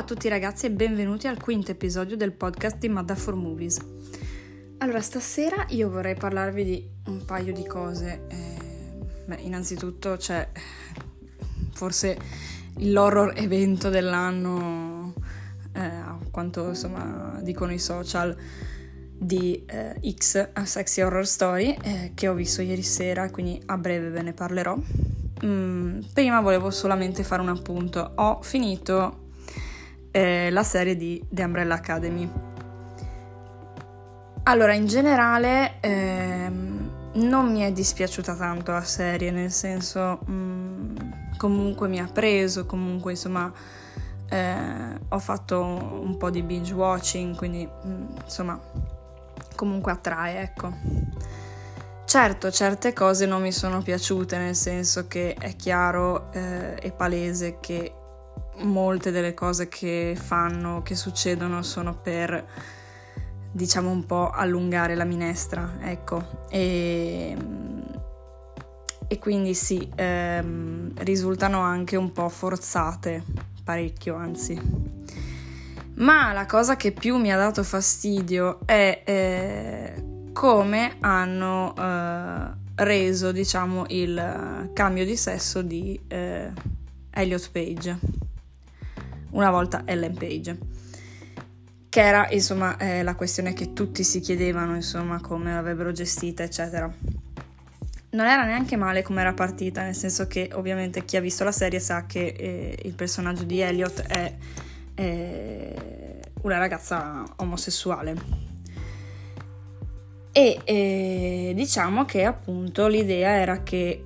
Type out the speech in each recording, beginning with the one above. Ciao a tutti ragazzi e benvenuti al quinto episodio del podcast di Madda4Movies. Allora, stasera io vorrei parlarvi di un paio di cose. Innanzitutto c'è forse l'horror evento dell'anno, a quanto insomma dicono i social, di X, a Sexy Horror Story, che ho visto ieri sera, quindi a breve ve ne parlerò. Prima volevo solamente fare un appunto. Ho finito la serie di The Umbrella Academy. Allora, in generale non mi è dispiaciuta tanto la serie, nel senso comunque mi ha preso, comunque insomma ho fatto un po' di binge watching, quindi insomma comunque attrae, ecco. Certo, certe cose non mi sono piaciute, nel senso che è chiaro e palese che molte delle cose che fanno, che succedono, sono per, diciamo, un po' allungare la minestra, ecco, e quindi sì, risultano anche un po' forzate, parecchio anzi. Ma la cosa che più mi ha dato fastidio è come hanno reso, diciamo, il cambio di sesso di Elliot Page, una volta Ellen Page, che era insomma la questione che tutti si chiedevano, insomma, come l'avrebbero gestita eccetera. Non era neanche male come era partita, nel senso che ovviamente chi ha visto la serie sa che il personaggio di Elliot è una ragazza omosessuale e diciamo che appunto l'idea era che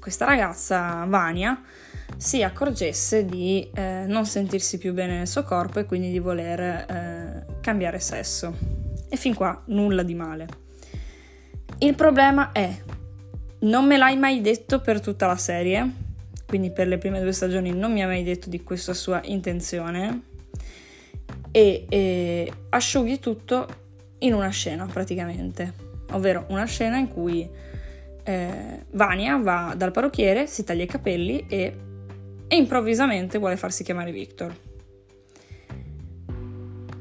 questa ragazza Vanya si accorgesse di non sentirsi più bene nel suo corpo e quindi di voler cambiare sesso. E fin qua nulla di male. Il problema è: non me l'hai mai detto per tutta la serie, quindi per le prime due stagioni non mi hai mai detto di questa sua intenzione, e asciughi tutto in una scena praticamente, ovvero una scena in cui Vanya va dal parrucchiere, si taglia i capelli e improvvisamente vuole farsi chiamare Victor.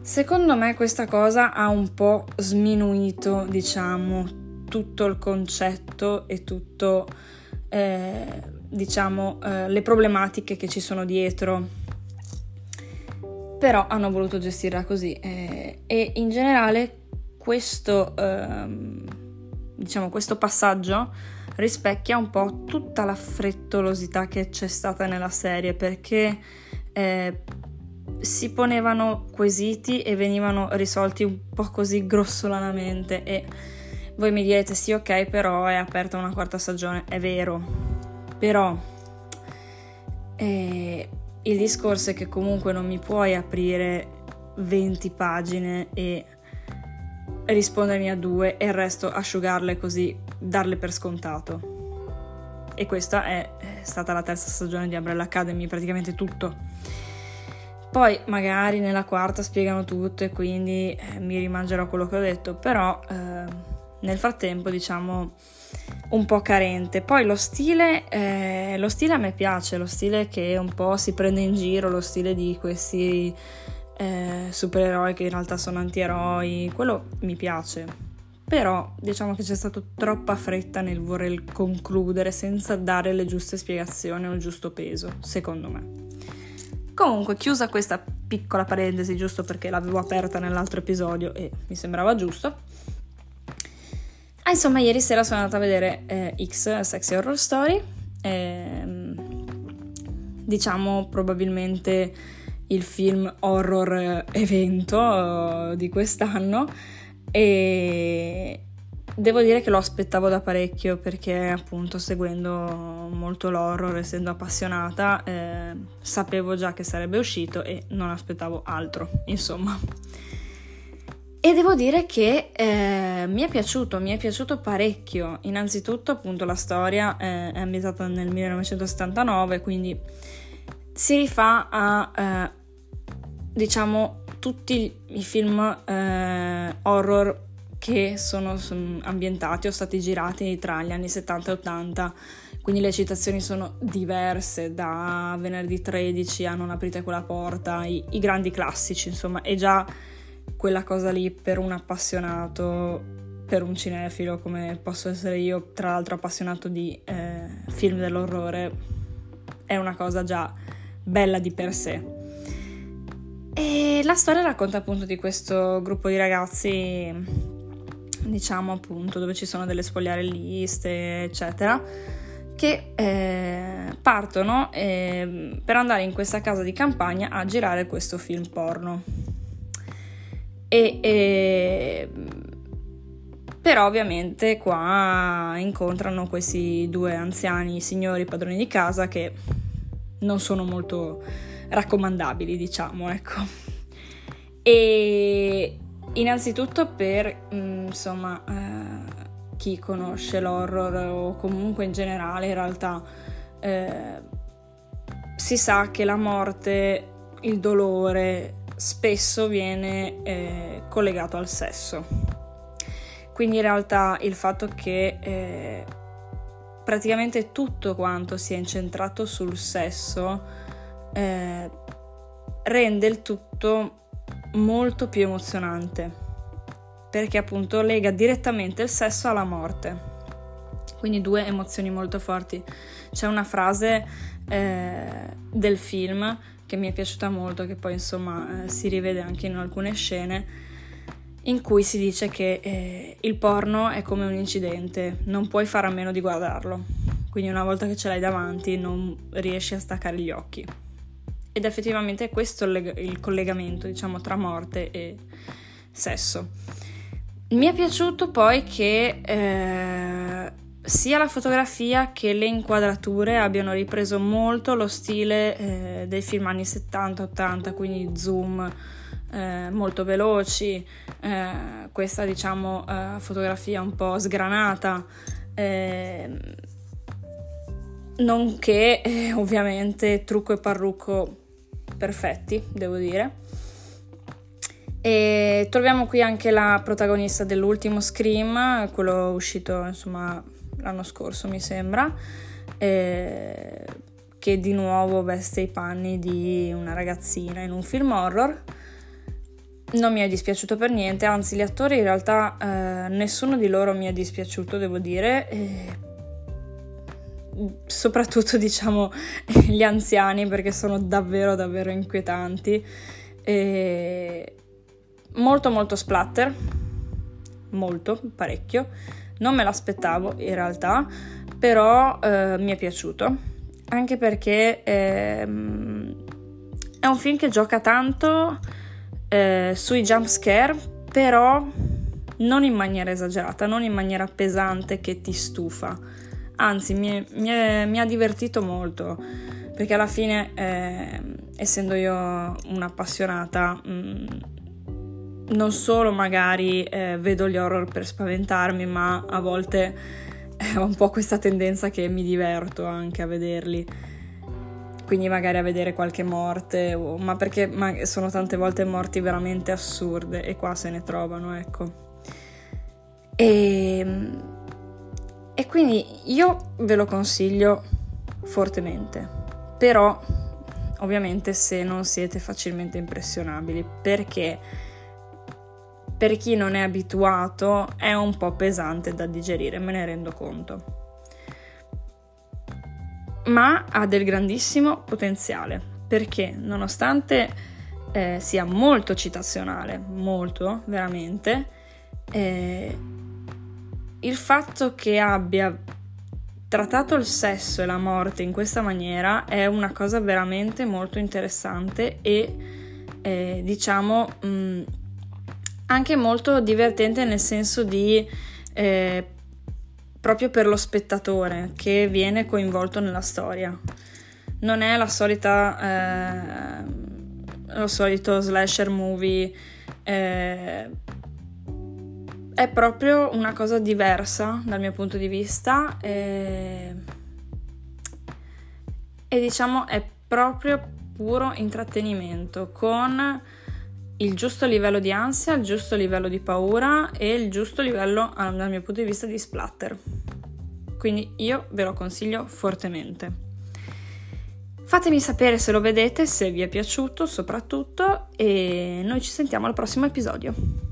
Secondo me questa cosa ha un po' sminuito, diciamo, tutto il concetto e tutto, diciamo, le problematiche che ci sono dietro. Però hanno voluto gestirla così e in generale questo, diciamo, questo passaggio rispecchia un po' tutta la frettolosità che c'è stata nella serie, perché si ponevano quesiti e venivano risolti un po' così grossolanamente. E voi mi direte: sì, ok, però è aperta una quarta stagione, è vero, però il discorso è che comunque non mi puoi aprire 20 pagine e rispondermi a due e il resto asciugarle così, darle per scontato. E questa è stata la terza stagione di Umbrella Academy, praticamente tutto. Poi magari nella quarta spiegano tutto e quindi mi rimangerò quello che ho detto, però nel frattempo, diciamo, un po' carente. Poi lo stile a me piace, lo stile che un po' si prende in giro, lo stile di questi supereroi che in realtà sono antieroi, quello mi piace. Però diciamo che c'è stata troppa fretta nel voler concludere senza dare le giuste spiegazioni o il giusto peso, secondo me. Comunque, chiusa questa piccola parentesi, giusto perché l'avevo aperta nell'altro episodio e mi sembrava giusto. Insomma, ieri sera sono andata a vedere X, Sexy Horror Story, diciamo probabilmente il film horror evento di quest'anno, e devo dire che lo aspettavo da parecchio, perché appunto seguendo molto l'horror, essendo appassionata, sapevo già che sarebbe uscito e non aspettavo altro, insomma. E devo dire che mi è piaciuto parecchio. Innanzitutto appunto la storia è ambientata nel 1979, quindi si rifà a diciamo tutti i film horror che sono ambientati o stati girati tra gli anni 70 e 80, quindi le citazioni sono diverse da Venerdì 13 a Non aprite quella porta, i grandi classici, insomma, è già quella cosa lì per un appassionato, per un cinefilo come posso essere io, tra l'altro appassionato di film dell'orrore, è una cosa già bella di per sé. E la storia racconta appunto di questo gruppo di ragazzi, diciamo appunto, dove ci sono delle spogliarelliste, eccetera, che partono per andare in questa casa di campagna a girare questo film porno. Però ovviamente qua incontrano questi due anziani signori padroni di casa che non sono molto raccomandabili, diciamo, ecco. E innanzitutto per, insomma, chi conosce l'horror o comunque in generale, in realtà si sa che la morte, il dolore, spesso viene collegato al sesso. Quindi in realtà il fatto che praticamente tutto quanto sia incentrato sul sesso rende il tutto molto più emozionante, perché appunto lega direttamente il sesso alla morte. Quindi due emozioni molto forti. C'è una frase del film che mi è piaciuta molto, che poi insomma si rivede anche in alcune scene, in cui si dice che il porno è come un incidente, non puoi fare a meno di guardarlo, quindi una volta che ce l'hai davanti non riesci a staccare gli occhi. Ed effettivamente è questo il collegamento, diciamo, tra morte e sesso. Mi è piaciuto poi che sia la fotografia che le inquadrature abbiano ripreso molto lo stile dei film anni 70-80, quindi zoom, molto veloci, questa diciamo fotografia un po' sgranata, nonché ovviamente trucco e parrucco perfetti, devo dire. E troviamo qui anche la protagonista dell'ultimo Scream, quello uscito insomma l'anno scorso mi sembra, che di nuovo veste i panni di una ragazzina in un film horror. Non mi è dispiaciuto per niente, anzi gli attori in realtà nessuno di loro mi è dispiaciuto, devo dire, soprattutto diciamo gli anziani, perché sono davvero inquietanti, molto splatter, parecchio, non me l'aspettavo in realtà, però mi è piaciuto, anche perché è un film che gioca tanto sui jump scare, però non in maniera esagerata, non in maniera pesante che ti stufa, anzi mi ha divertito molto, perché alla fine essendo io un'appassionata non solo magari vedo gli horror per spaventarmi, ma a volte ho un po' questa tendenza che mi diverto anche a vederli, quindi magari a vedere qualche morte, ma perché sono tante volte morti veramente assurde e qua se ne trovano, ecco. E quindi io ve lo consiglio fortemente, però ovviamente se non siete facilmente impressionabili, perché per chi non è abituato è un po' pesante da digerire, me ne rendo conto. Ma ha del grandissimo potenziale, perché nonostante sia molto citazionale, molto, veramente, il fatto che abbia trattato il sesso e la morte in questa maniera è una cosa veramente molto interessante e diciamo anche molto divertente, nel senso di proprio per lo spettatore che viene coinvolto nella storia. Non è la solita lo solito slasher movie, è proprio una cosa diversa dal mio punto di vista, e diciamo è proprio puro intrattenimento con il giusto livello di ansia, il giusto livello di paura e il giusto livello, dal mio punto di vista, di splatter. quindi io ve lo consiglio fortemente. Fatemi sapere se lo vedete, se vi è piaciuto soprattutto, e noi ci sentiamo al prossimo episodio.